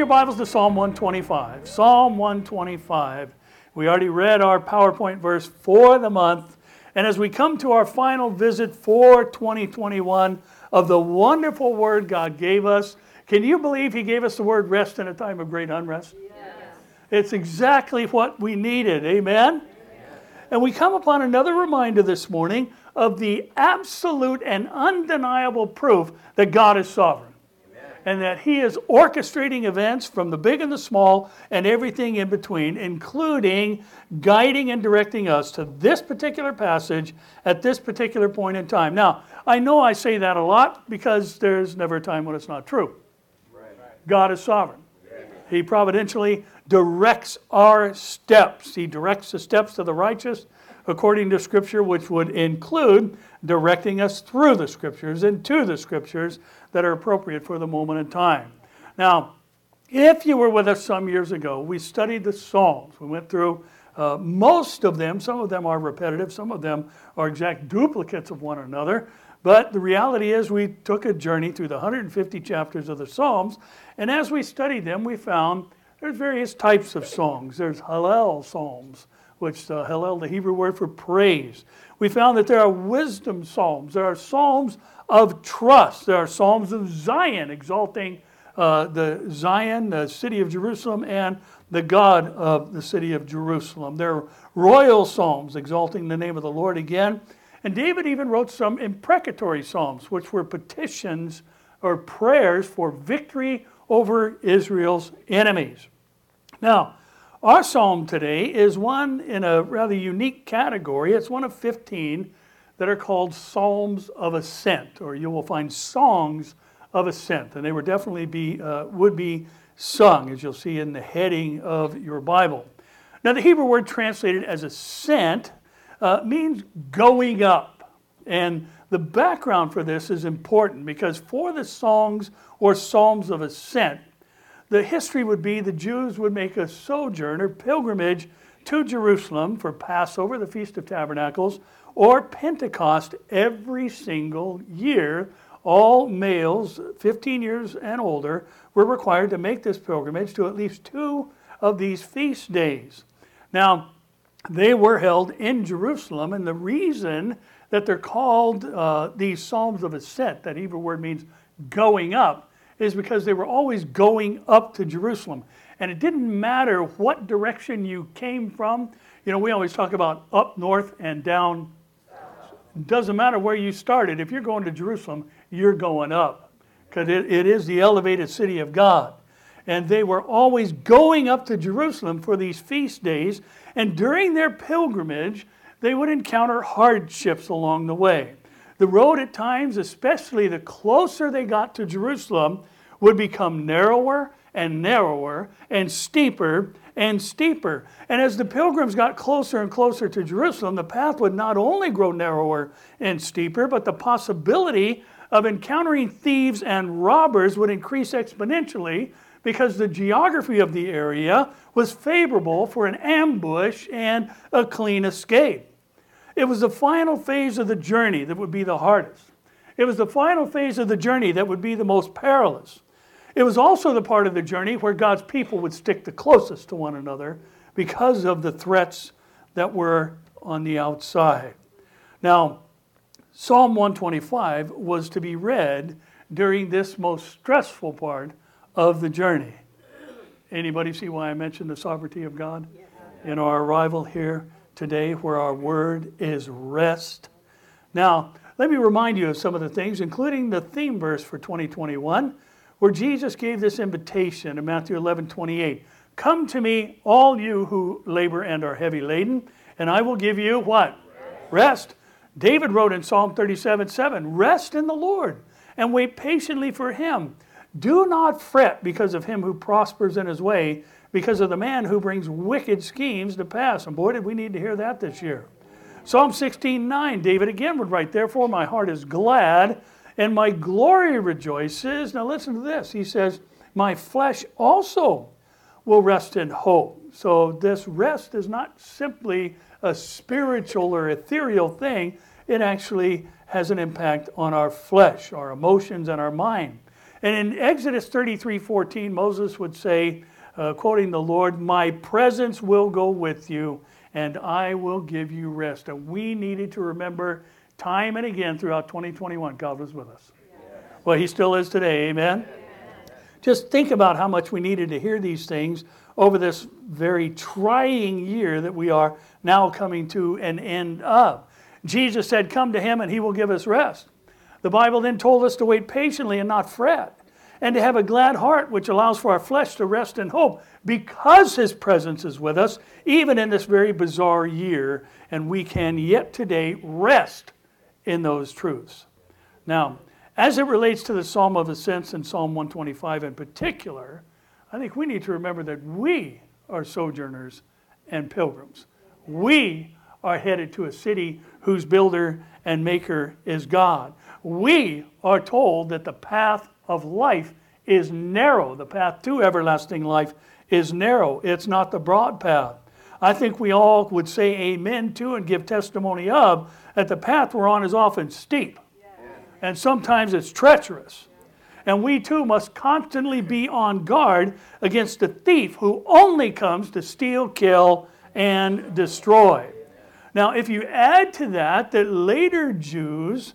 your Bibles to Psalm 125. Psalm 125. We already read our PowerPoint verse for the month. And as we come to our final visit for 2021 of the wonderful word God gave us, can you believe He gave us the word rest in a time of great unrest? Yes. It's exactly what we needed. Amen? Amen? And we come upon another reminder this morning of the absolute and undeniable proof that God is sovereign. Amen. And that He is orchestrating events from the big and the small and everything in between, including guiding and directing us to this particular passage at this particular point in time. Now, I know I say that a lot because there's never a time when it's not true. God is sovereign. He providentially directs our steps. He directs the steps of the righteous according to Scripture, which would include directing us through the Scriptures and to the Scriptures that are appropriate for the moment in time. Now, if you were with us some years ago, we studied the Psalms. We went through most of them. Some of them are repetitive. Some of them are exact duplicates of one another. But the reality is we took a journey through the 150 chapters of the Psalms, and as we studied them, we found there's various types of songs. There's Hallel Psalms, which Hallel, the Hebrew word for praise. We found that there are wisdom psalms. There are psalms of trust. There are psalms of Zion, exalting the Zion, the city of Jerusalem, and the God of the city of Jerusalem. There are royal psalms, exalting the name of the Lord again. And David even wrote some imprecatory psalms, which were petitions or prayers for victory over Israel's enemies. Now, our psalm today is one in a rather unique category. It's one of 15 that are called Psalms of Ascent, or you will find Songs of Ascent. And they would definitely be sung, as you'll see in the heading of your Bible. Now, the Hebrew word translated as ascent means going up. And the background for this is important because for the songs or psalms of ascent, the history would be the Jews would make a sojourn or pilgrimage to Jerusalem for Passover, the Feast of Tabernacles, or Pentecost every single year. All males 15 years and older were required to make this pilgrimage to at least two of these feast days. Now, they were held in Jerusalem, and the reason that they're called these Psalms of Ascent, that Hebrew word means going up, is because they were always going up to Jerusalem. And it didn't matter what direction you came from. You know, we always talk about up north and down. It doesn't matter where you started. If you're going to Jerusalem, you're going up, because it is the elevated city of God. And they were always going up to Jerusalem for these feast days. And during their pilgrimage, they would encounter hardships along the way. The road at times, especially the closer they got to Jerusalem, would become narrower and narrower and steeper and steeper. And as the pilgrims got closer and closer to Jerusalem, the path would not only grow narrower and steeper, but the possibility of encountering thieves and robbers would increase exponentially, because the geography of the area was favorable for an ambush and a clean escape. It was the final phase of the journey that would be the hardest. It was the final phase of the journey that would be the most perilous. It was also the part of the journey where God's people would stick the closest to one another because of the threats that were on the outside. Now, Psalm 125 was to be read during this most stressful part of the journey. Anybody see why I mentioned the sovereignty of God in our arrival here today, where our word is rest? Now, let me remind you of some of the things, including the theme verse for 2021, where Jesus gave this invitation in Matthew 11:28. Come to me, all you who labor and are heavy laden, and I will give you what? Rest. David wrote in Psalm 37:7, rest in the Lord and wait patiently for Him. Do not fret because of him who prospers in his way, because of the man who brings wicked schemes to pass. And boy, did we need to hear that this year. Psalm 16:9, David again would write, therefore my heart is glad and my glory rejoices. Now listen to this. He says, my flesh also will rest in hope. So this rest is not simply a spiritual or ethereal thing. It actually has an impact on our flesh, our emotions, and our mind. And in Exodus 33:14, Moses would say, quoting the Lord, "My presence will go with you, and I will give you rest." And we needed to remember time and again throughout 2021, God was with us. Yes. Well, He still is today, amen? Yes. Just think about how much we needed to hear these things over this very trying year that we are now coming to an end of. Jesus said, "Come to Him and He will give us rest." The Bible then told us to wait patiently and not fret, and to have a glad heart which allows for our flesh to rest in hope, because His presence is with us, even in this very bizarre year, and we can yet today rest in those truths. Now, as it relates to the Psalm of Ascents and Psalm 125 in particular, I think we need to remember that we are sojourners and pilgrims. We are headed to a city whose builder and maker is God. We are told that the path of life is narrow. The path to everlasting life is narrow. It's not the broad path. I think we all would say amen to and give testimony of that the path we're on is often steep. And sometimes it's treacherous. And we too must constantly be on guard against the thief who only comes to steal, kill, and destroy. Now, if you add to that that later Jews,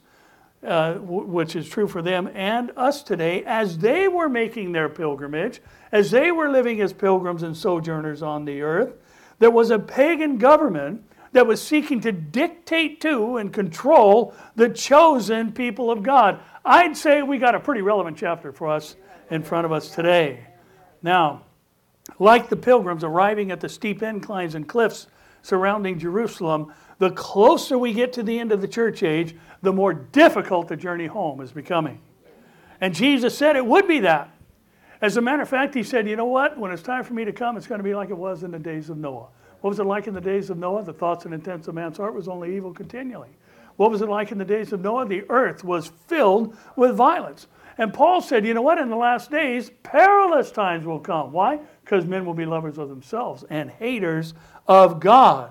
which is true for them and us today, as they were making their pilgrimage, as they were living as pilgrims and sojourners on the earth, there was a pagan government that was seeking to dictate to and control the chosen people of God. I'd say we got a pretty relevant chapter for us in front of us today. Now, like the pilgrims arriving at the steep inclines and cliffs surrounding Jerusalem, the closer we get to the end of the church age, the more difficult the journey home is becoming. And Jesus said it would be that. As a matter of fact, He said, "You know what? When it's time for me to come, it's going to be like it was in the days of Noah." What was it like in the days of Noah? The thoughts and intents of man's heart was only evil continually. What was it like in the days of Noah? The earth was filled with violence. And Paul said, "You know what? In the last days, perilous times will come." Why? Because men will be lovers of themselves and haters of God.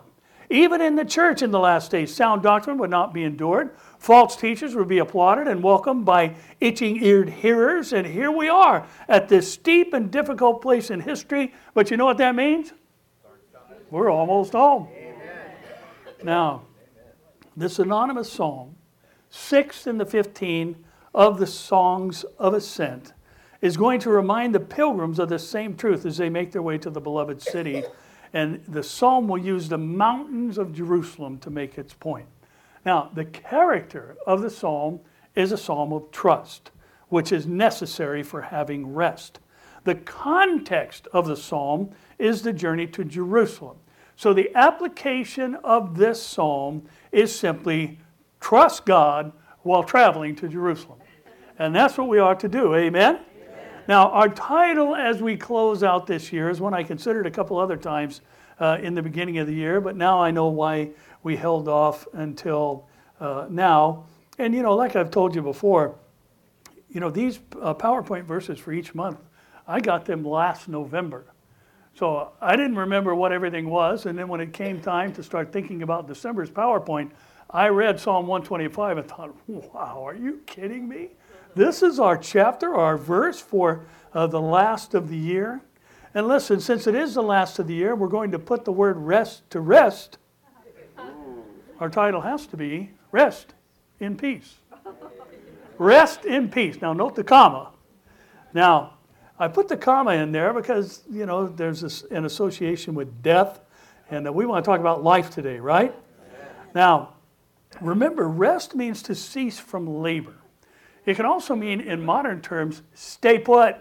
Even in the church in the last days, sound doctrine would not be endured. False teachers would be applauded and welcomed by itching-eared hearers. And here we are at this steep and difficult place in history. But you know what that means? We're almost home. Amen. Now, this anonymous psalm, 6th in the 15 of the Songs of Ascent, is going to remind the pilgrims of the same truth as they make their way to the beloved city. And the psalm will use the mountains of Jerusalem to make its point. Now, the character of the psalm is a psalm of trust, which is necessary for having rest. The context of the psalm is the journey to Jerusalem. So the application of this psalm is simply trust God while traveling to Jerusalem. And that's what we are to do, amen? Now, our title as we close out this year is one I considered a couple other times in the beginning of the year, but now I know why we held off until now. And, you know, like I've told you before, you know, these PowerPoint verses for each month, I got them last November. So I didn't remember what everything was, and then when it came time to start thinking about December's PowerPoint, I read Psalm 125 and thought, wow, are you kidding me? This is our chapter, our verse for the last of the year. And listen, since it is the last of the year, we're going to put the word rest to rest. Our title has to be Rest in Peace. Rest in Peace. Now, note the comma. Now, I put the comma in there because, you know, there's an association with death. And we want to talk about life today, right? Now, remember, rest means to cease from labor. It can also mean, in modern terms, stay put.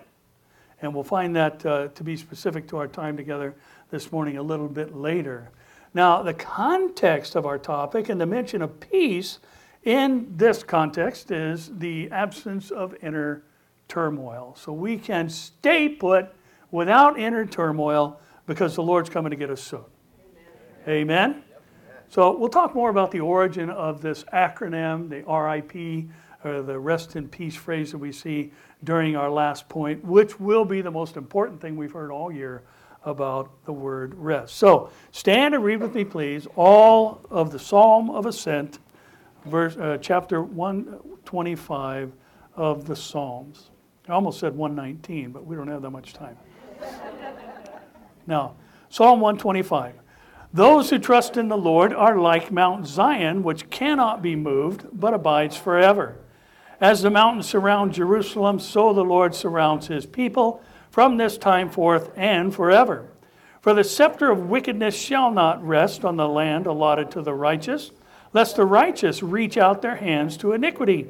And we'll find that to be specific to our time together this morning a little bit later. Now, the context of our topic and the mention of peace in this context is the absence of inner turmoil. So we can stay put without inner turmoil because the Lord's coming to get us soon. Amen? Amen? So we'll talk more about the origin of this acronym, the RIP, or the rest in peace phrase that we see during our last point, which will be the most important thing we've heard all year about the word rest. So stand and read with me, please, all of the Psalm of Ascent, verse, chapter 125 of the Psalms. I almost said 119, but we don't have that much time. Now, Psalm 125. Those who trust in the Lord are like Mount Zion, which cannot be moved, but abides forever. As the mountains surround Jerusalem, so the Lord surrounds his people from this time forth and forever. For the scepter of wickedness shall not rest on the land allotted to the righteous, lest the righteous reach out their hands to iniquity.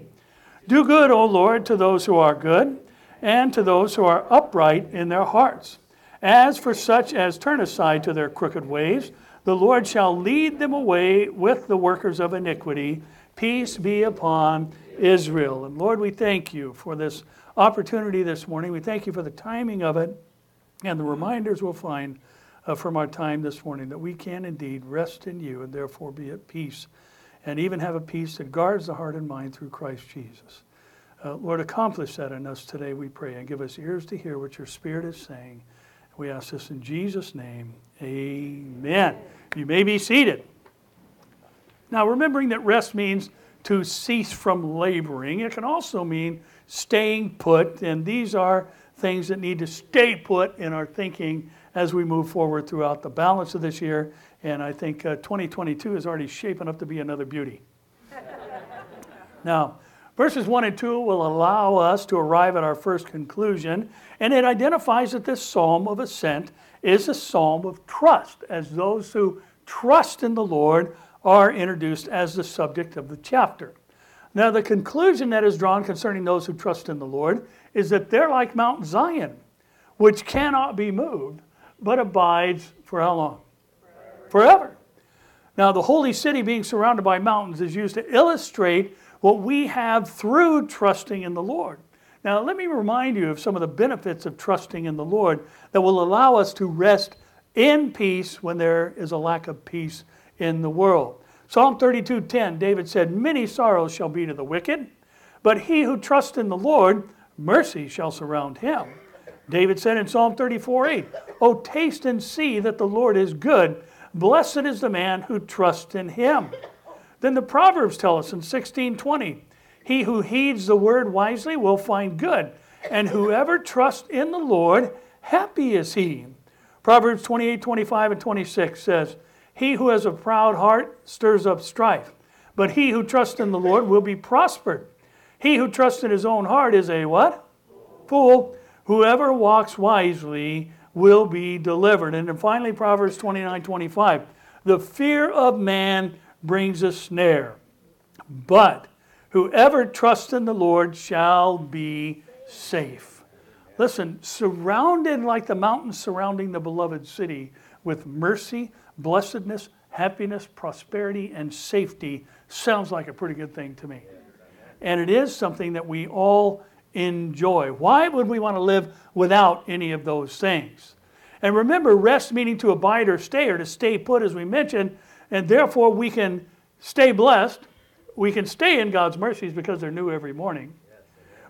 Do good, O Lord, to those who are good, and to those who are upright in their hearts. As for such as turn aside to their crooked ways, the Lord shall lead them away with the workers of iniquity. Peace be upon Israel. And Lord, we thank you for this opportunity this morning. We thank you for the timing of it and the reminders we'll find from our time this morning, that we can indeed rest in you and therefore be at peace, and even have a peace that guards the heart and mind through Christ Jesus. Lord, accomplish that in us today, we pray, and give us ears to hear what your Spirit is saying. We ask this in Jesus' name. Amen. You may be seated. Now, remembering that rest means to cease from laboring, it can also mean staying put, and these are things that need to stay put in our thinking as we move forward throughout the balance of this year. And I think 2022 is already shaping up to be another beauty. Now, verses 1 and 2 will allow us to arrive at our first conclusion, and it identifies that this psalm of ascent is a psalm of trust, as those who trust in the Lord are introduced as the subject of the chapter. Now, the conclusion that is drawn concerning those who trust in the Lord is that they're like Mount Zion, which cannot be moved, but abides for how long? Forever. Now, the holy city being surrounded by mountains is used to illustrate what we have through trusting in the Lord. Now, let me remind you of some of the benefits of trusting in the Lord that will allow us to rest in peace when there is a lack of peace in the world. Psalm 32:10, David said, "Many sorrows shall be to the wicked, but he who trusts in the Lord, mercy shall surround him." David said in Psalm 34:8, "Oh, taste and see that the Lord is good. Blessed is the man who trusts in him." Then the Proverbs tell us in 16:20, "He who heeds the word wisely will find good, and whoever trusts in the Lord, happy is he." Proverbs 28:25 and 26 says, "He who has a proud heart stirs up strife, but he who trusts in the Lord will be prospered. He who trusts in his own heart is a" what? "Fool. Whoever walks wisely will be delivered." And then finally, Proverbs 29:25. "The fear of man brings a snare, but whoever trusts in the Lord shall be safe." Listen, surrounded like the mountains surrounding the beloved city with mercy, blessedness, happiness, prosperity, and safety sounds like a pretty good thing to me. And it is something that we all enjoy. Why would we want to live without any of those things? And remember, rest meaning to abide or to stay put, as we mentioned, and therefore we can stay blessed. We can stay in God's mercies because they're new every morning.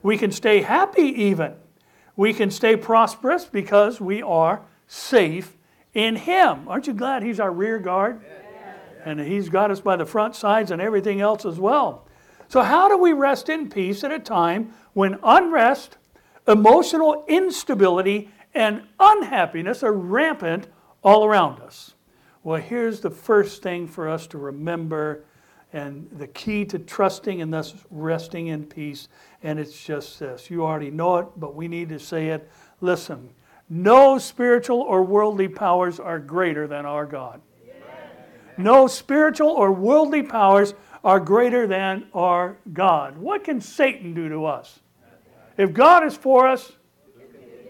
We can stay happy even. We can stay prosperous because we are safe in Him. Aren't you glad He's our rear guard? And He's got us by the front, sides, and everything else as well. So how do we rest in peace at a time when unrest, emotional instability, and unhappiness are rampant all around us? Well, here's the first thing for us to remember, and the key to trusting and thus resting in peace, and it's just this. You already know it, but we need to say it. Listen, no spiritual or worldly powers are greater than our God. No spiritual or worldly powers are greater than our God. What can Satan do to us? If God is for us,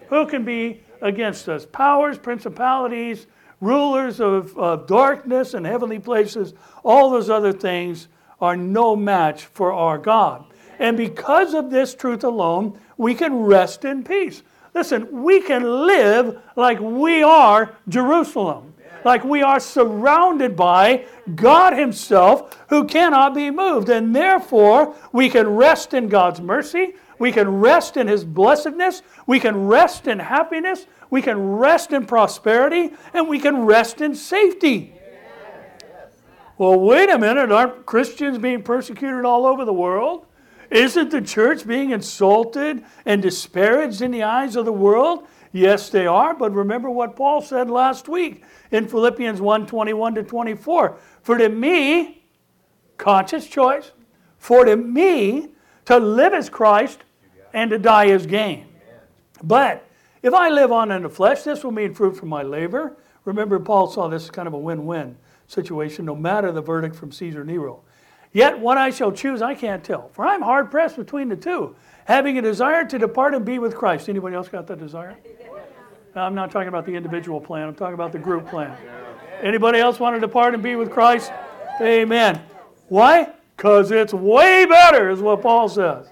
who can be against us? Powers, principalities, rulers of darkness and heavenly places, all those other things are no match for our God. And because of this truth alone, we can rest in peace. Listen, we can live like we are Jerusalem, like we are surrounded by God Himself, who cannot be moved. And therefore, we can rest in God's mercy. We can rest in His blessedness. We can rest in happiness. We can rest in prosperity. And we can rest in safety. Well, wait a minute. Aren't Christians being persecuted all over the world? Isn't the church being insulted and disparaged in the eyes of the world? Yes, they are. But remember what Paul said last week in Philippians 1:21 to 24. For to me, conscious choice, for to me to live is Christ and to die is gain. But if I live on in the flesh, this will mean fruit from my labor. Remember, Paul saw this as kind of a win-win situation, no matter the verdict from Caesar Nero. Yet what I shall choose, I can't tell. For I'm hard pressed between the two, having a desire to depart and be with Christ. Anybody else got that desire? I'm not talking about the individual plan. I'm talking about the group plan. Anybody else want to depart and be with Christ? Amen. Why? Because it's way better, is what Paul says.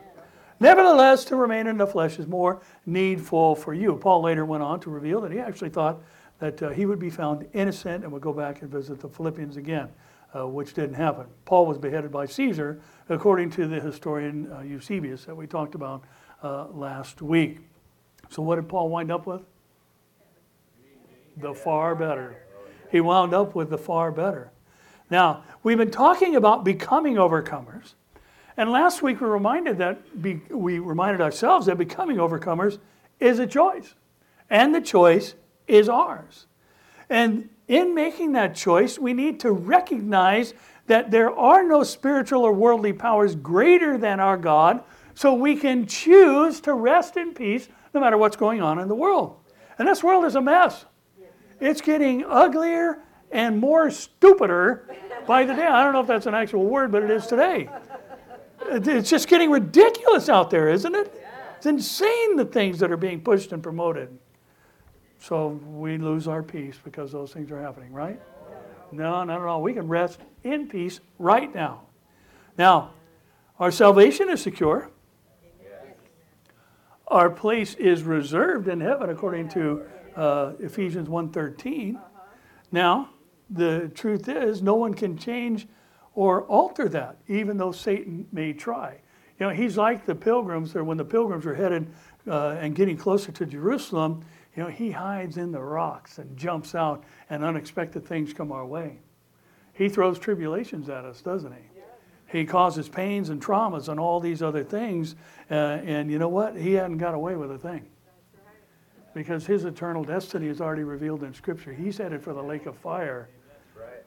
Nevertheless, to remain in the flesh is more needful for you. Paul later went on to reveal that he actually thought that he would be found innocent and would go back and visit the Philippians again. Which didn't happen. Paul was beheaded by Caesar, according to the historian Eusebius that we talked about last week. So what did Paul wind up with? The far better. He wound up with the far better. Now, we've been talking about becoming overcomers. And last week we reminded ourselves that becoming overcomers is a choice. And the choice is ours. And in making that choice, we need to recognize that there are no spiritual or worldly powers greater than our God, so we can choose to rest in peace no matter what's going on in the world. And this world is a mess. It's getting uglier and more stupider by the day. I don't know if that's an actual word, but it is today. It's just getting ridiculous out there, isn't it? It's insane, the things that are being pushed and promoted. So we lose our peace because those things are happening, right? No, not at all. We can rest in peace right now. Now, our salvation is secure. Our place is reserved in heaven, according to Ephesians 1:13. Now, the truth is, no one can change or alter that, even though Satan may try. You know, he's like the pilgrims, or when the pilgrims are headed and getting closer to Jerusalem, you know, he hides in the rocks and jumps out, and unexpected things come our way. He throws tribulations at us, doesn't he? He causes pains and traumas and all these other things. And you know what? He hadn't got away with a thing. Because his eternal destiny is already revealed in Scripture. He's headed for the lake of fire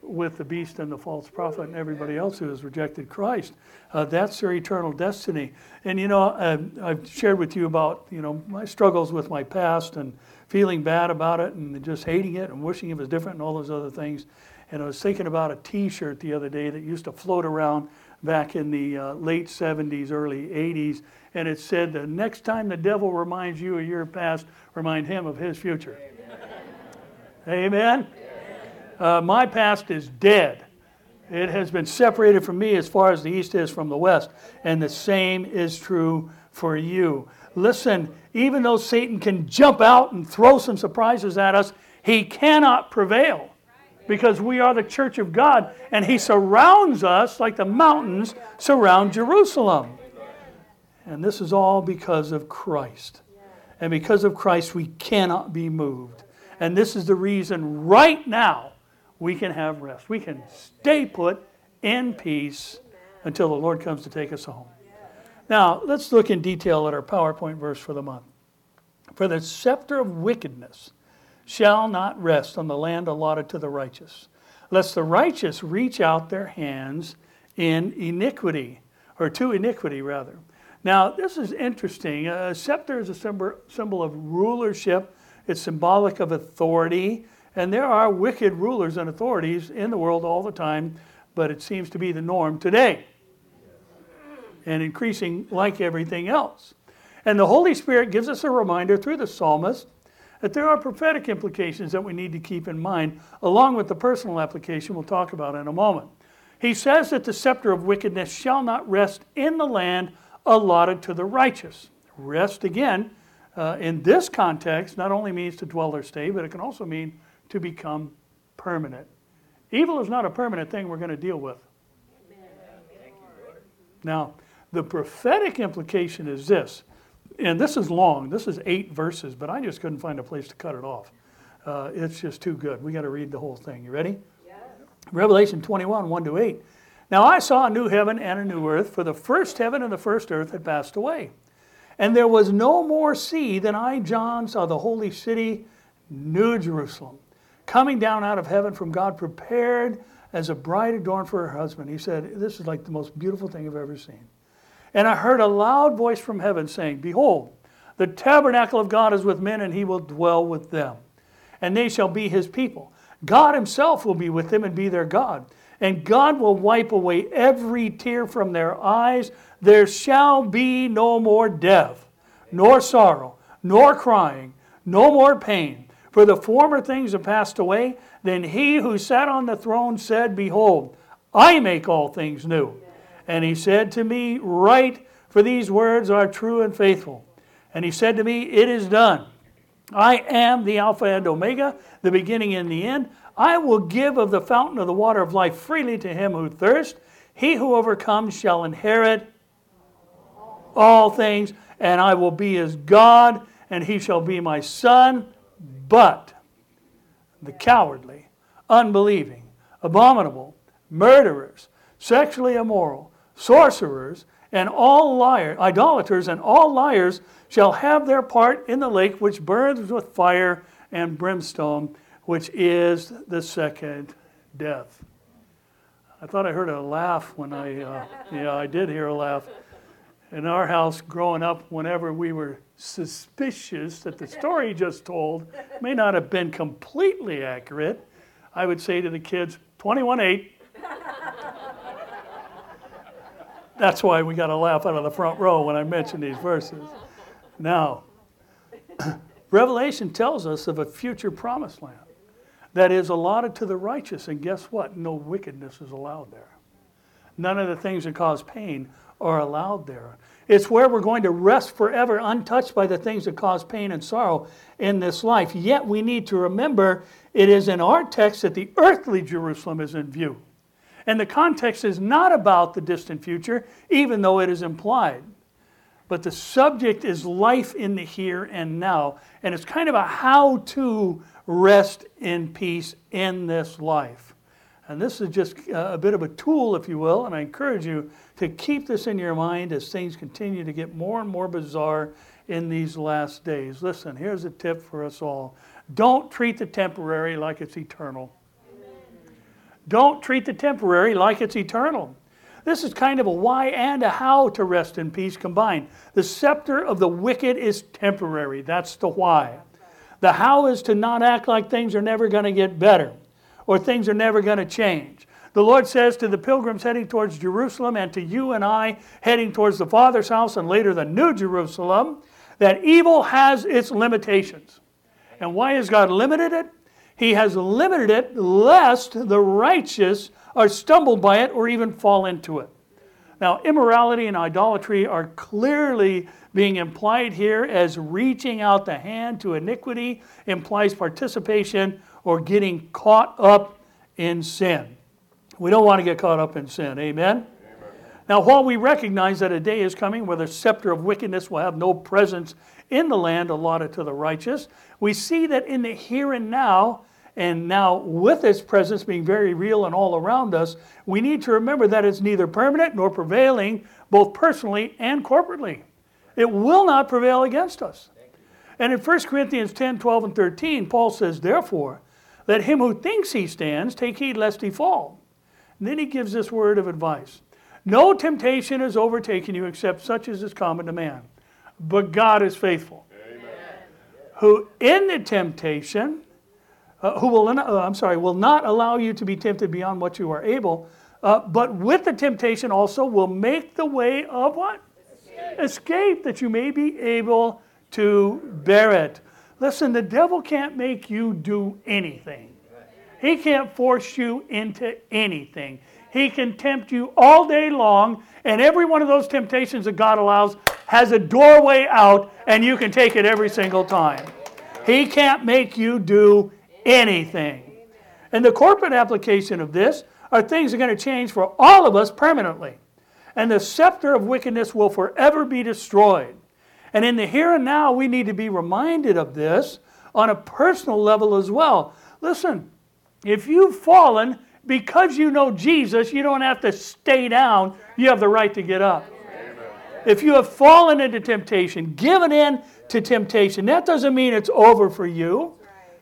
with the beast and the false prophet and everybody else who has rejected Christ. That's their eternal destiny. And you know, I've shared with you about, you know, my struggles with my past and feeling bad about it and just hating it and wishing it was different and all those other things. And I was thinking about a t-shirt the other day that used to float around back in the late 70s, early 80s. And it said, the next time the devil reminds you of your past, remind him of his future. Amen? My past is dead. It has been separated from me as far as the east is from the west. And the same is true for you. Listen, even though Satan can jump out and throw some surprises at us, he cannot prevail because we are the church of God, and he surrounds us like the mountains surround Jerusalem. And this is all because of Christ. And because of Christ, we cannot be moved. And this is the reason right now we can have rest. We can stay put in peace until the Lord comes to take us home. Now, let's look in detail at our PowerPoint verse for the month. For the scepter of wickedness shall not rest on the land allotted to the righteous, lest the righteous reach out their hands in iniquity, or to iniquity rather. Now, this is interesting. A scepter is a symbol of rulership. It's symbolic of authority. And there are wicked rulers and authorities in the world all the time, but it seems to be the norm today, and increasing like everything else. And the Holy Spirit gives us a reminder through the psalmist that there are prophetic implications that we need to keep in mind, along with the personal application we'll talk about in a moment. He says that the scepter of wickedness shall not rest in the land allotted to the righteous. Rest, again, in this context, not only means to dwell or stay, but it can also mean to become permanent. Evil is not a permanent thing we're going to deal with. Now, the prophetic implication is this, and this is long. This is 8 verses, but I just couldn't find a place to cut it off. It's just too good. We got to read the whole thing. You ready? Yes. Revelation 21:1 to 8 Now I saw a new heaven and a new earth, for the first heaven and the first earth had passed away. And there was no more sea. Then I, John, saw the holy city, New Jerusalem, coming down out of heaven from God, prepared as a bride adorned for her husband. He said, this is like the most beautiful thing I've ever seen. And I heard a loud voice from heaven saying, behold, the tabernacle of God is with men, and he will dwell with them. And they shall be his people. God himself will be with them and be their God. And God will wipe away every tear from their eyes. There shall be no more death, nor sorrow, nor crying, no more pain. For the former things have passed away. Then he who sat on the throne said, behold, I make all things new. And he said to me, write, for these words are true and faithful. And he said to me, it is done. I am the Alpha and Omega, the beginning and the end. I will give of the fountain of the water of life freely to him who thirsts. He who overcomes shall inherit all things, and I will be his God, and he shall be my son. But the cowardly, unbelieving, abominable, murderers, sexually immoral, sorcerers, and all liars, idolaters, and all liars shall have their part in the lake which burns with fire and brimstone, which is the second death. I thought I heard a laugh when I did hear a laugh. In our house growing up, whenever we were suspicious that the story just told may not have been completely accurate, I would say to the kids, 21:8. That's why we got a laugh out of the front row when I mentioned these verses. Now, Revelation tells us of a future promised land that is allotted to the righteous. And guess what? No wickedness is allowed there. None of the things that cause pain are allowed there. It's where we're going to rest forever, untouched by the things that cause pain and sorrow in this life. Yet we need to remember it is in our text that the earthly Jerusalem is in view. And the context is not about the distant future, even though it is implied. But the subject is life in the here and now. And it's kind of a how to rest in peace in this life. And this is just a bit of a tool, if you will. And I encourage you to keep this in your mind as things continue to get more and more bizarre in these last days. Listen, here's a tip for us all. Don't treat the temporary like it's eternal. Don't treat the temporary like it's eternal. This is kind of a why and a how to rest in peace combined. The scepter of the wicked is temporary. That's the why. The how is to not act like things are never going to get better or things are never going to change. The Lord says to the pilgrims heading towards Jerusalem and to you and I heading towards the Father's house and later the New Jerusalem, that evil has its limitations. And why has God limited it? He has limited it lest the righteous are stumbled by it or even fall into it. Now, immorality and idolatry are clearly being implied here as reaching out the hand to iniquity implies participation or getting caught up in sin. We don't want to get caught up in sin. Amen? Amen. Now, while we recognize that a day is coming where the scepter of wickedness will have no presence in the land allotted to the righteous, we see that in the here and now with its presence being very real and all around us, we need to remember that it's neither permanent nor prevailing, both personally and corporately. It will not prevail against us. And in 1 Corinthians 10:12 and 13, Paul says, therefore, let him who thinks he stands take heed lest he fall. And then he gives this word of advice. No temptation has overtaken you except such as is common to man. But God is faithful, amen. Who in the temptation, will not allow you to be tempted beyond what you are able, but with the temptation also will make the way of what? Escape, that you may be able to bear it. Listen, the devil can't make you do anything. He can't force you into anything. He can tempt you all day long, and every one of those temptations that God allows has a doorway out, and you can take it every single time. He can't make you do anything. And the corporate application of this are things that are going to change for all of us permanently. And the scepter of wickedness will forever be destroyed. And in the here and now, we need to be reminded of this on a personal level as well. Listen, if you've fallen, because you know Jesus, you don't have to stay down. You have the right to get up. Amen. If you have fallen into temptation, given in to temptation, that doesn't mean it's over for you.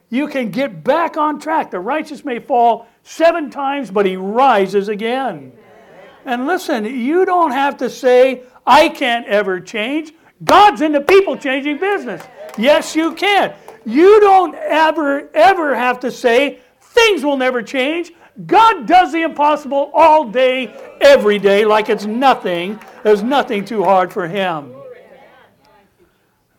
You can get back on track. The righteous may fall 7 times, but he rises again. And listen, you don't have to say, I can't ever change. God's in the people changing business. Yes, you can. You don't ever have to say, things will never change. God does the impossible all day, every day, like it's nothing. There's nothing too hard for Him.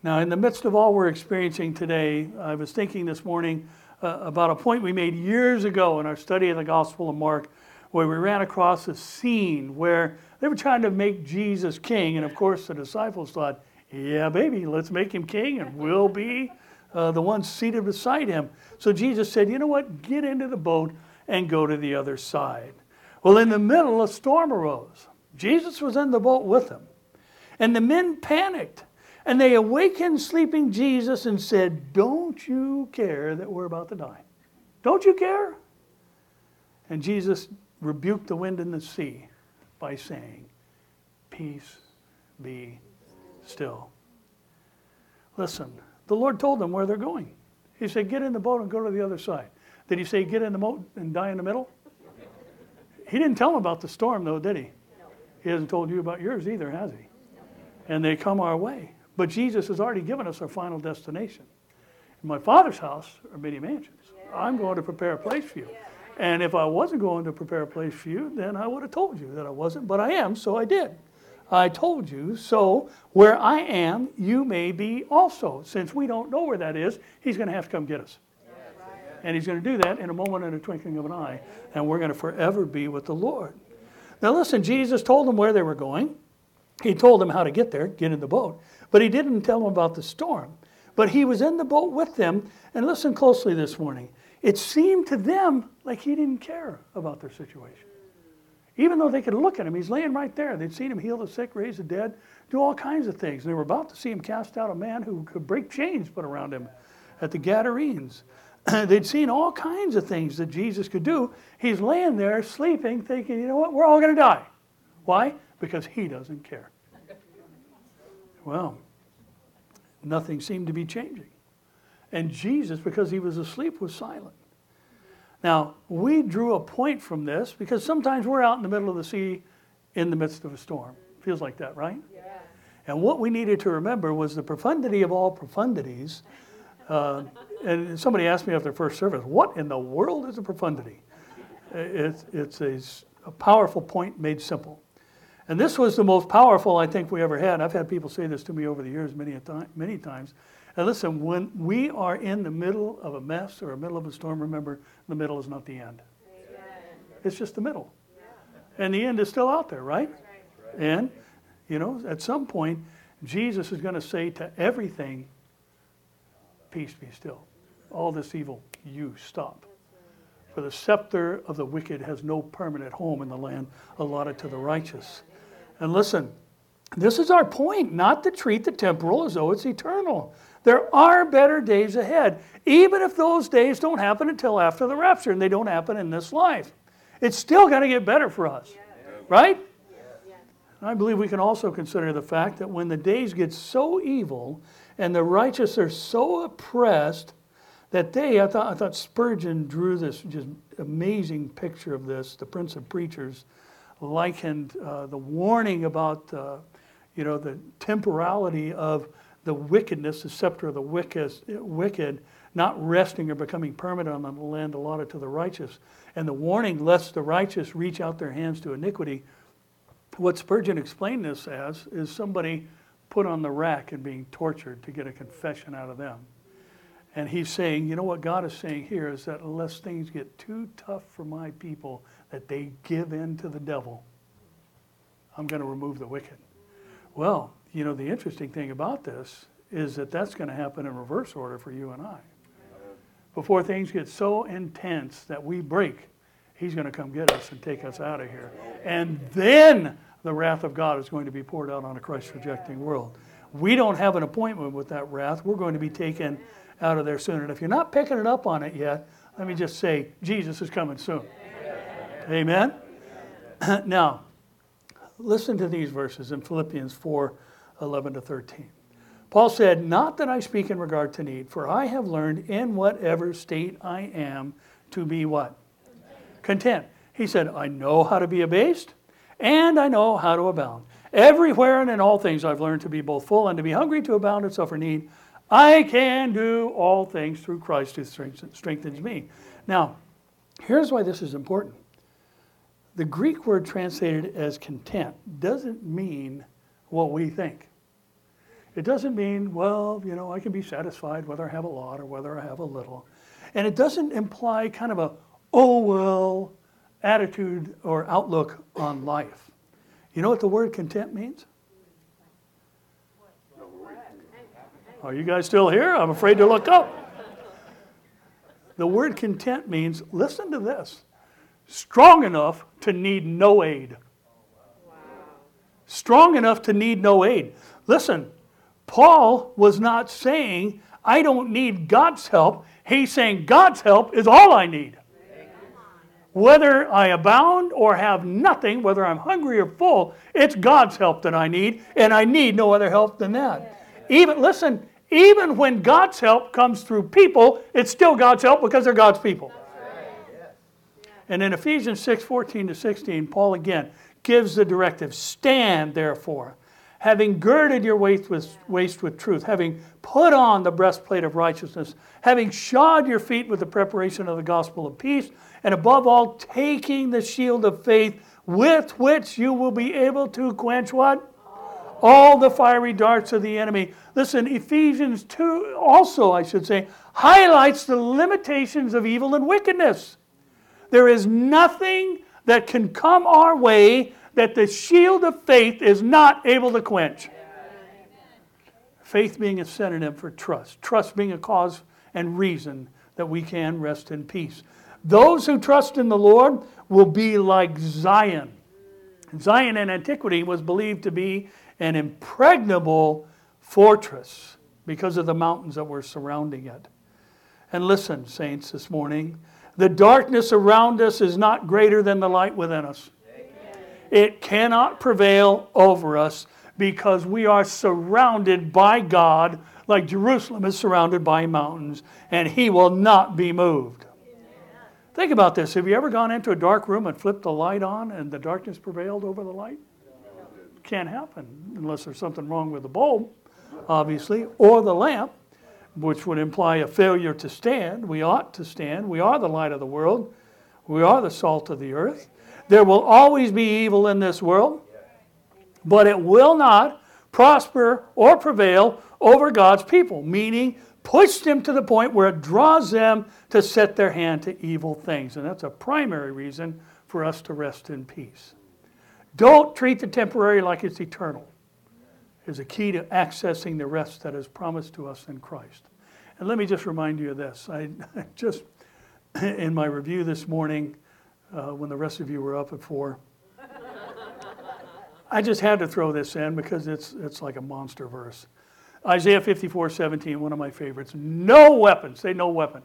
Now, in the midst of all we're experiencing today, I was thinking this morning about a point we made years ago in our study of the Gospel of Mark, where we ran across a scene where they were trying to make Jesus king. And of course, the disciples thought, yeah, baby, let's make him king and we'll be the ones seated beside him. So Jesus said, you know what? Get into the boat and go to the other side. Well, in the middle, a storm arose. Jesus was in the boat with them. And the men panicked. And they awakened sleeping Jesus and said, don't you care that we're about to die? Don't you care? And Jesus rebuked the wind and the sea by saying, peace, be still. Listen, the Lord told them where they're going. He said, get in the boat and go to the other side. Did he say, get in the boat and die in the middle? He didn't tell them about the storm, though, did he? He hasn't told you about yours either, has he? And they come our way. But Jesus has already given us our final destination. In my Father's house are many mansions. I'm going to prepare a place for you. And if I wasn't going to prepare a place for you, then I would have told you that I wasn't. But I am, so I did. I told you, so where I am, you may be also. Since we don't know where that is, He's going to have to come get us. And He's going to do that in a moment and a twinkling of an eye. And we're going to forever be with the Lord. Now listen, Jesus told them where they were going. He told them how to get there, get in the boat. But He didn't tell them about the storm. But He was in the boat with them. And listen closely this morning. It seemed to them like He didn't care about their situation. Even though they could look at Him, He's laying right there. They'd seen Him heal the sick, raise the dead, do all kinds of things. And they were about to see Him cast out a man who could break chains put around Him at the Gadarenes. They'd seen all kinds of things that Jesus could do. He's laying there sleeping, thinking, you know what, we're all going to die. Why? Because He doesn't care. Well, nothing seemed to be changing. And Jesus, because He was asleep, was silent. Now, we drew a point from this because sometimes we're out in the middle of the sea in the midst of a storm. Feels like that, right? Yeah. And what we needed to remember was the profundity of all profundities. And somebody asked me after first service, what in the world is a profundity? It's a powerful point made simple. And this was the most powerful I think we ever had. I've had people say this to me over the years many times. And listen, when we are in the middle of a mess or the middle of a storm, remember, the middle is not the end. Amen. It's just the middle. Yeah. And the end is still out there, right? Right? And, you know, at some point, Jesus is going to say to everything, peace be still. All this evil, you stop. For the scepter of the wicked has no permanent home in the land allotted to the righteous. And listen, this is our point, not to treat the temporal as though it's eternal. There are better days ahead, even if those days don't happen until after the rapture, and they don't happen in this life. It's still going to get better for us, right? And I believe we can also consider the fact that when the days get so evil and the righteous are so oppressed, that day, I thought Spurgeon drew this just amazing picture of this. The Prince of Preachers likened the warning about the temporality of the wickedness, the scepter of the wicked, not resting or becoming permanent on the land allotted to the righteous. And the warning, lest the righteous reach out their hands to iniquity. What Spurgeon explained this as is somebody put on the rack and being tortured to get a confession out of them. And he's saying, you know what God is saying here is that unless things get too tough for my people, that they give in to the devil, I'm going to remove the wicked. Well, you know, the interesting thing about this is that that's going to happen in reverse order for you and I. Before things get so intense that we break, He's going to come get us and take us out of here. And then the wrath of God is going to be poured out on a Christ-rejecting world. We don't have an appointment with that wrath. We're going to be taken out of there soon. And if you're not picking it up on it yet, let me just say, Jesus is coming soon. Amen. Amen? Amen. Now, listen to these verses in Philippians 4:11 to 13. Paul said, "Not that I speak in regard to need, for I have learned in whatever state I am to be" what? Content. He said, "I know how to be abased, and I know how to abound. Everywhere and in all things I've learned to be both full and to be hungry, to abound and suffer need. I can do all things through Christ who strengthens me." Now, here's why this is important. The Greek word translated as content doesn't mean what we think. It doesn't mean, well, you know, I can be satisfied whether I have a lot or whether I have a little. And it doesn't imply kind of a, oh, well, attitude or outlook on life. You know what the word content means? Are you guys still here? I'm afraid to look up. The word content means, listen to this, strong enough to need no aid. Strong enough to need no aid. Listen, Paul was not saying, I don't need God's help. He's saying God's help is all I need. Whether I abound or have nothing, whether I'm hungry or full, it's God's help that I need, and I need no other help than that. Even, listen, even when God's help comes through people, it's still God's help because they're God's people. And in Ephesians 6:14 to 16, Paul again gives the directive, "Stand therefore, having girded your waist with truth, having put on the breastplate of righteousness, having shod your feet with the preparation of the gospel of peace, and above all, taking the shield of faith with which you will be able to quench" what? All the fiery darts of the enemy. Listen, Ephesians 2 also, I should say, highlights the limitations of evil and wickedness. There is nothing that can come our way that the shield of faith is not able to quench. Amen. Faith being a synonym for trust. Trust being a cause and reason that we can rest in peace. Those who trust in the Lord will be like Zion. Zion in antiquity was believed to be an impregnable fortress because of the mountains that were surrounding it. And listen, saints, this morning, the darkness around us is not greater than the light within us. It cannot prevail over us because we are surrounded by God like Jerusalem is surrounded by mountains, and He will not be moved. Yeah. Think about this. Have you ever gone into a dark room and flipped the light on and the darkness prevailed over the light? Can't happen unless there's something wrong with the bulb, obviously, or the lamp, which would imply a failure to stand. We ought to stand. We are the light of the world. We are the salt of the earth. There will always be evil in this world, but it will not prosper or prevail over God's people, meaning push them to the point where it draws them to set their hand to evil things. And that's a primary reason for us to rest in peace. Don't treat the temporary like it's eternal is a key to accessing the rest that is promised to us in Christ. And let me just remind you of this. I just, in my review this morning, when the rest of you were up at 4. I just had to throw this in because it's like a monster verse. Isaiah 54:17, one of my favorites. No weapon, say no weapon.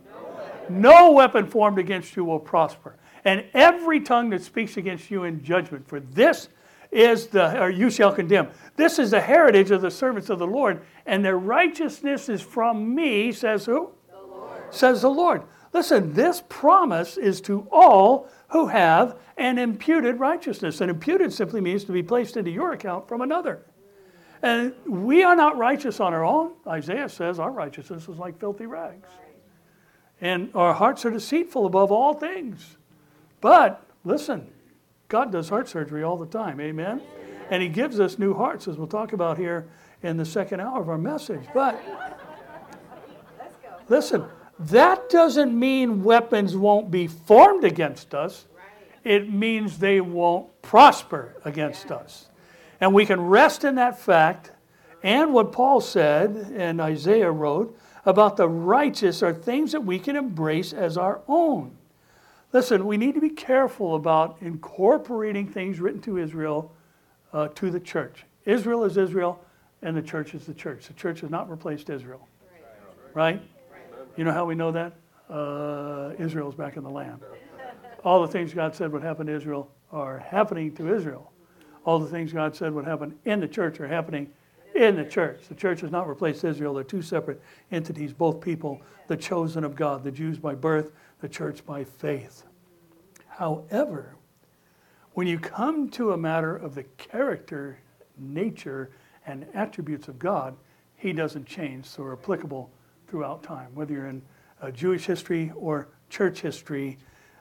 No weapon formed against you will prosper. And every tongue that speaks against you in judgment, for this is or you shall condemn. This is the heritage of the servants of the Lord, and their righteousness is from me, says who? The Lord. Says the Lord. Listen, this promise is to all who have an imputed righteousness. And imputed simply means to be placed into your account from another. And we are not righteous on our own. Isaiah says our righteousness is like filthy rags. And our hearts are deceitful above all things. But, listen, God does heart surgery all the time, amen? And He gives us new hearts, as we'll talk about here in the second hour of our message. But, listen, that doesn't mean weapons won't be formed against us. It means they won't prosper against us. And we can rest in that fact and what Paul said and Isaiah wrote about the righteous are things that we can embrace as our own. Listen, we need to be careful about incorporating things written to Israel to the church. Israel is Israel and the church is the church. The church has not replaced Israel, right? You know how we know that? Israel's back in the land. All the things God said would happen to Israel are happening to Israel. All the things God said would happen in the church are happening in the church. The church has not replaced Israel. They're two separate entities, both people, the chosen of God, the Jews by birth, the church by faith. However, when you come to a matter of the character, nature, and attributes of God, He doesn't change, so are applicable throughout time. Whether you're in Jewish history or church history,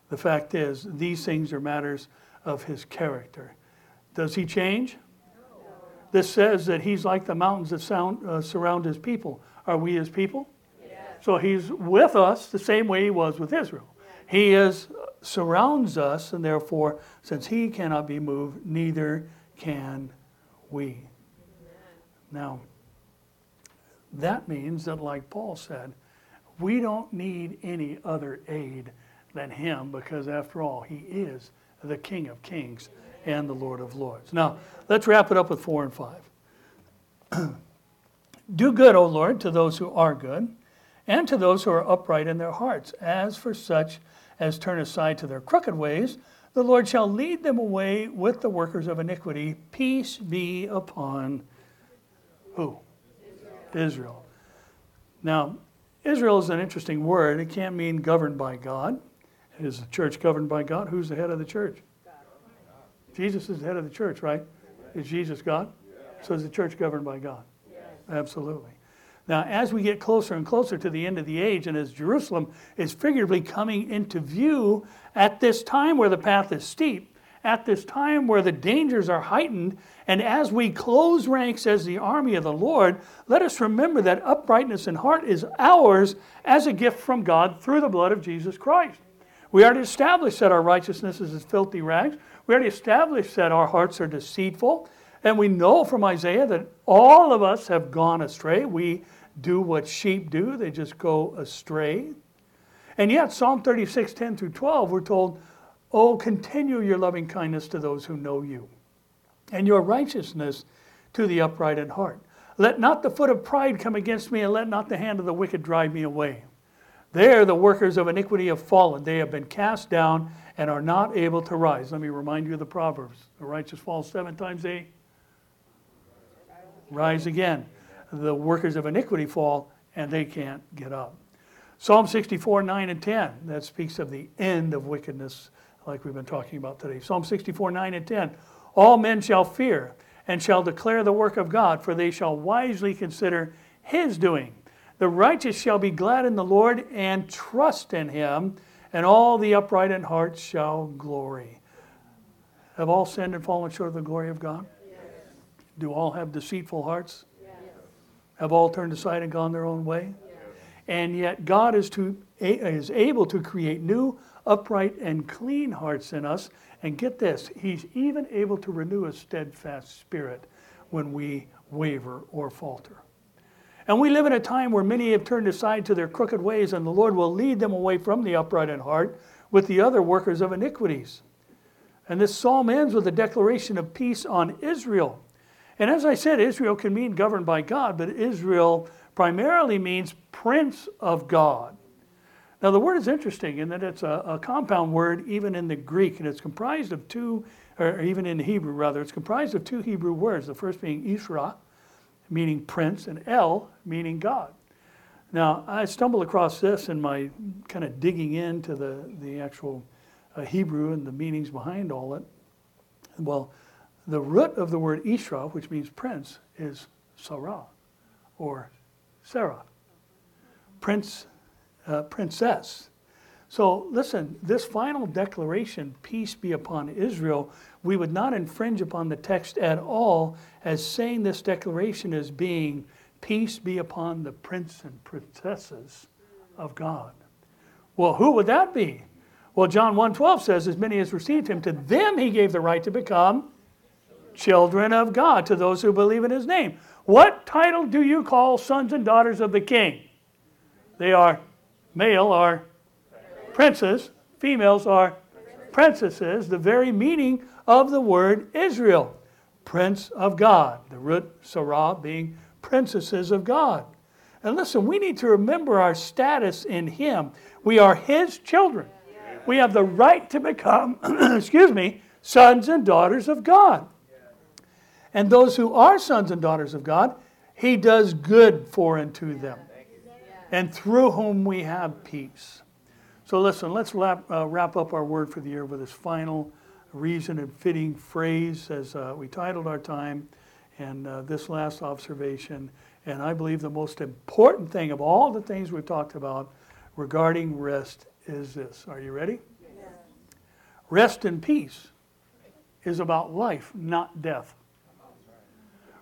the fact is, these things are matters of His character. Does He change? No. This says that He's like the mountains that surround His people. Are we His people? Yes. So He's with us the same way He was with Israel. He surrounds us, and therefore, since He cannot be moved, neither can we. Amen. Now, that means that, like Paul said, we don't need any other aid than Him, because after all, He is the King of Kings and the Lord of Lords. Now, let's wrap it up with 4 and 5. Do good, O Lord, to those who are good, and to those who are upright in their hearts. As for such as turn aside to their crooked ways, the Lord shall lead them away with the workers of iniquity. Peace be upon who? Israel. Now, Israel is an interesting word. It can't mean governed by God. Is the church governed by God? Who's the head of the church? God. Jesus is the head of the church, right? Is Jesus God? Yeah. So is the church governed by God? Yes. Absolutely. Now, as we get closer and closer to the end of the age, and as Jerusalem is figuratively coming into view at this time where the path is steep, at this time where the dangers are heightened, and as we close ranks as the army of the Lord, let us remember that uprightness in heart is ours as a gift from God through the blood of Jesus Christ. We already established that our righteousness is as filthy rags. We already established that our hearts are deceitful. And we know from Isaiah that all of us have gone astray. We do what sheep do. They just go astray. And yet, Psalm 36:10 through 12, we're told, "Oh, continue your loving kindness to those who know you, and your righteousness to the upright in heart. Let not the foot of pride come against me, and let not the hand of the wicked drive me away. There the workers of iniquity have fallen. They have been cast down and are not able to rise." Let me remind you of the Proverbs. The righteous falls 7 times, they rise again. The workers of iniquity fall and they can't get up. Psalm 64:9 and 10, that speaks of the end of wickedness like we've been talking about today. Psalm 64:9 and 10, all men shall fear and shall declare the work of God, for they shall wisely consider His doing. The righteous shall be glad in the Lord and trust in Him, and all the upright in heart shall glory. Have all sinned and fallen short of the glory of God? Yes. Do all have deceitful hearts? Yes. Have all turned aside and gone their own way? Yes. And yet God is able to create new, upright, and clean hearts in us. And get this, He's even able to renew a steadfast spirit when we waver or falter. And we live in a time where many have turned aside to their crooked ways, and the Lord will lead them away from the upright in heart with the other workers of iniquities. And this psalm ends with a declaration of peace on Israel. And as I said, Israel can mean governed by God, but Israel primarily means prince of God. Now the word is interesting in that it's a compound word even in the Greek, and it's comprised of it's comprised of 2 Hebrew words, the first being Yisra, meaning prince, and El, meaning God. Now, I stumbled across this in my kind of digging into the actual Hebrew and the meanings behind all it. Well, the root of the word Yisra, which means prince, is Sarah, or Sarah, princess. So listen, this final declaration, peace be upon Israel, we would not infringe upon the text at all as saying this declaration as being peace be upon the prince and princesses of God. Well, who would that be? Well, John 1:12 says, as many as received Him, to them He gave the right to become children of God, to those who believe in His name. What title do you call sons and daughters of the King? They are male or princes, females are princesses, the very meaning of the word Israel, prince of God, the root Sarah being princesses of God. And listen, we need to remember our status in Him. We are His children. we have the right to become, sons and daughters of God. And those who are sons and daughters of God, He does good for and to them, and through whom we have peace. So listen, let's wrap up our word for the year with this final reason and fitting phrase as we titled our time, and this last observation. And I believe the most important thing of all the things we've talked about regarding rest is this. Are you ready? Yes. Rest and peace is about life, not death.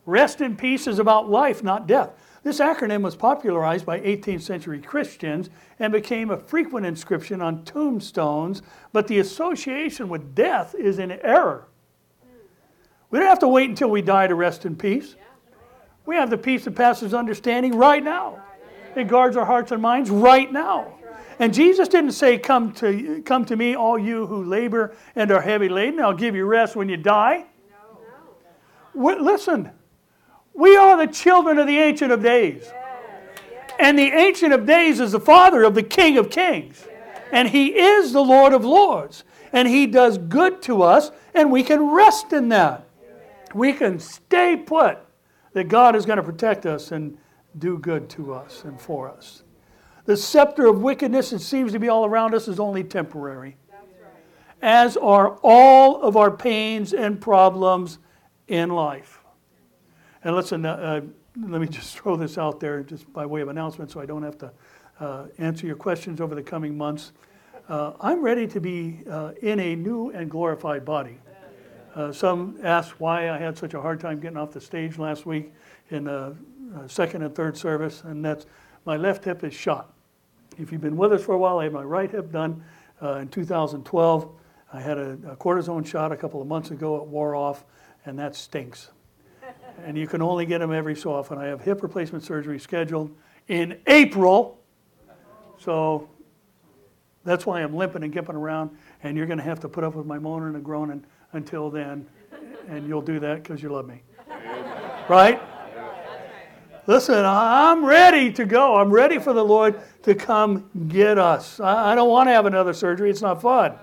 Rest in peace is about life, not death. This acronym was popularized by 18th century Christians and became a frequent inscription on tombstones, but the association with death is in error. We don't have to wait until we die to rest in peace. We have the peace that passes understanding right now. It guards our hearts and minds right now. And Jesus didn't say, come to me, all you who labor and are heavy laden. I'll give you rest when you die. Listen. We are the children of the Ancient of Days. Yes, yes. And the Ancient of Days is the Father of the King of Kings. Yes. And He is the Lord of Lords. And He does good to us, and we can rest in that. Yes. We can stay put that God is going to protect us and do good to us and for us. The scepter of wickedness that seems to be all around us is only temporary. That's right. As are all of our pains and problems in life. And listen, let me just throw this out there just by way of announcement so I don't have to answer your questions over the coming months. I'm ready to be in a new and glorified body. Some asked why I had such a hard time getting off the stage last week in the second and third service, and that's my left hip is shot. If you've been with us for a while, I had my right hip done in 2012. I had a cortisone shot a couple of months ago. It wore off, and that stinks. And you can only get them every so often. I have hip replacement surgery scheduled in April. So that's why I'm limping and gimping around. And you're going to have to put up with my moaning and groaning until then. And you'll do that because you love me. Right? Listen, I'm ready to go. I'm ready for the Lord to come get us. I don't want to have another surgery. It's not fun.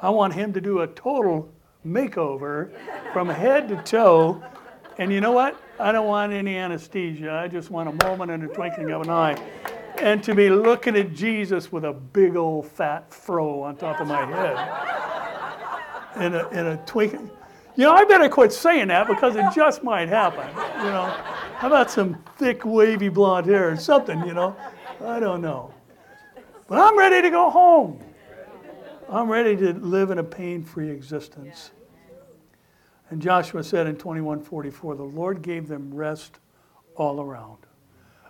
I want Him to do a total makeover from head to toe. And you know what? I don't want any anesthesia. I just want a moment and a twinkling of an eye. And to be looking at Jesus with a big old fat fro on top of my head. In a twinkling. You know, I better quit saying that because it just might happen. You know, how about some thick, wavy blonde hair or something, you know? I don't know. But I'm ready to go home. I'm ready to live in a pain-free existence. And Joshua said in 21:44, the Lord gave them rest all around,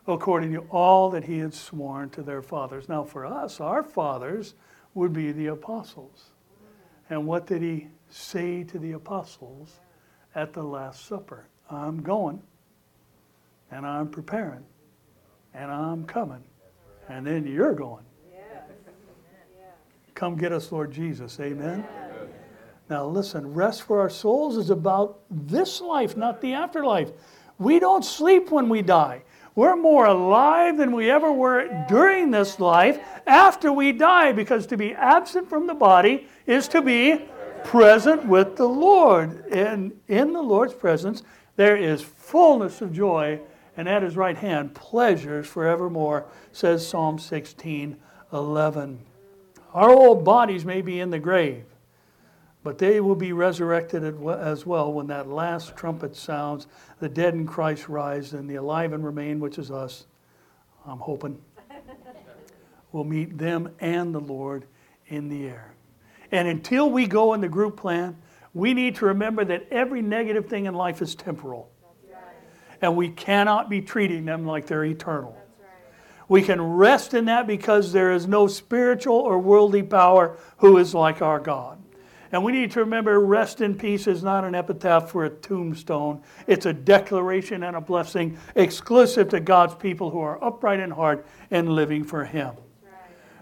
according to all that He had sworn to their fathers. Now for us, our fathers would be the apostles. And what did He say to the apostles at the Last Supper? I'm going, and I'm preparing, and I'm coming, and then you're going. Come get us, Lord Jesus. Amen. Now listen, rest for our souls is about this life, not the afterlife. We don't sleep when we die. We're more alive than we ever were during this life after we die, because to be absent from the body is to be present with the Lord. And in the Lord's presence, there is fullness of joy, and at His right hand, pleasures forevermore, says Psalm 16:11. Our old bodies may be in the grave, but they will be resurrected as well when that last trumpet sounds, the dead in Christ rise, and the alive and remain, which is us, I'm hoping, will meet them and the Lord in the air. And until we go in the group plan, we need to remember that every negative thing in life is temporal. And we cannot be treating them like they're eternal. We can rest in that because there is no spiritual or worldly power who is like our God. And we need to remember, rest in peace is not an epitaph for a tombstone. It's a declaration and a blessing exclusive to God's people who are upright in heart and living for Him.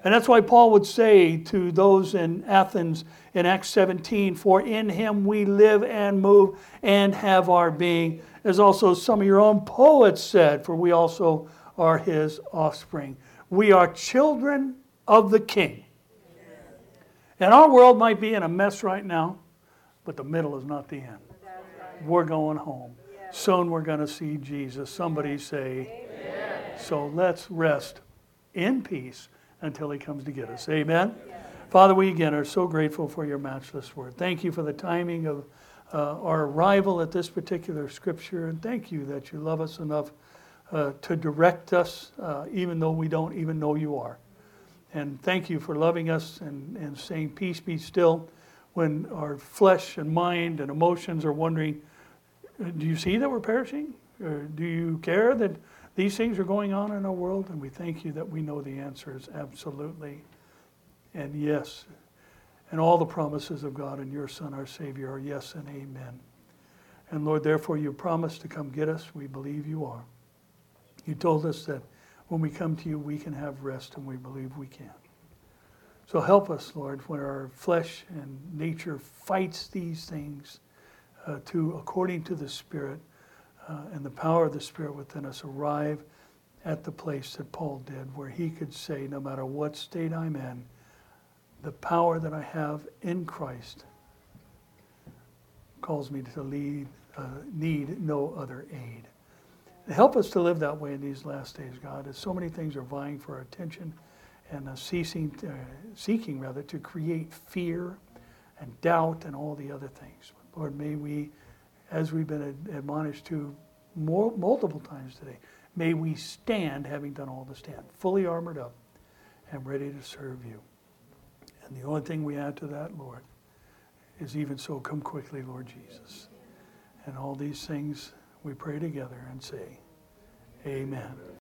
And that's why Paul would say to those in Athens in Acts 17, for in Him we live and move and have our being. As also some of your own poets said, for we also are His offspring. We are children of the King. And our world might be in a mess right now, but the middle is not the end. We're going home. Soon we're going to see Jesus. Somebody say, amen. So let's rest in peace until he comes to get us. Amen? Father, we again are so grateful for your matchless word. Thank you for the timing of our arrival at this particular scripture. And thank you that you love us enough to direct us, even though we don't even know you are. And thank you for loving us and saying, peace be still, when our flesh and mind and emotions are wondering, do you see that we're perishing? Or do you care that these things are going on in our world? And we thank you that we know the answer is absolutely and yes. And all the promises of God and your Son, our Savior, are yes and amen. And Lord, therefore, you promised to come get us. We believe you are. You told us that when we come to you, we can have rest, and we believe we can. So help us, Lord, when our flesh and nature fights these things to, according to the Spirit and the power of the Spirit within us, arrive at the place that Paul did, where he could say, no matter what state I'm in, the power that I have in Christ calls me to need no other aid. Help us to live that way in these last days, God, as so many things are vying for our attention and seeking to create fear and doubt and all the other things. Lord, may we, as we've been admonished to multiple times today, may we stand, having done all to stand, fully armored up and ready to serve you. And the only thing we add to that, Lord, is even so, come quickly, Lord Jesus. And all these things we pray together and say, amen.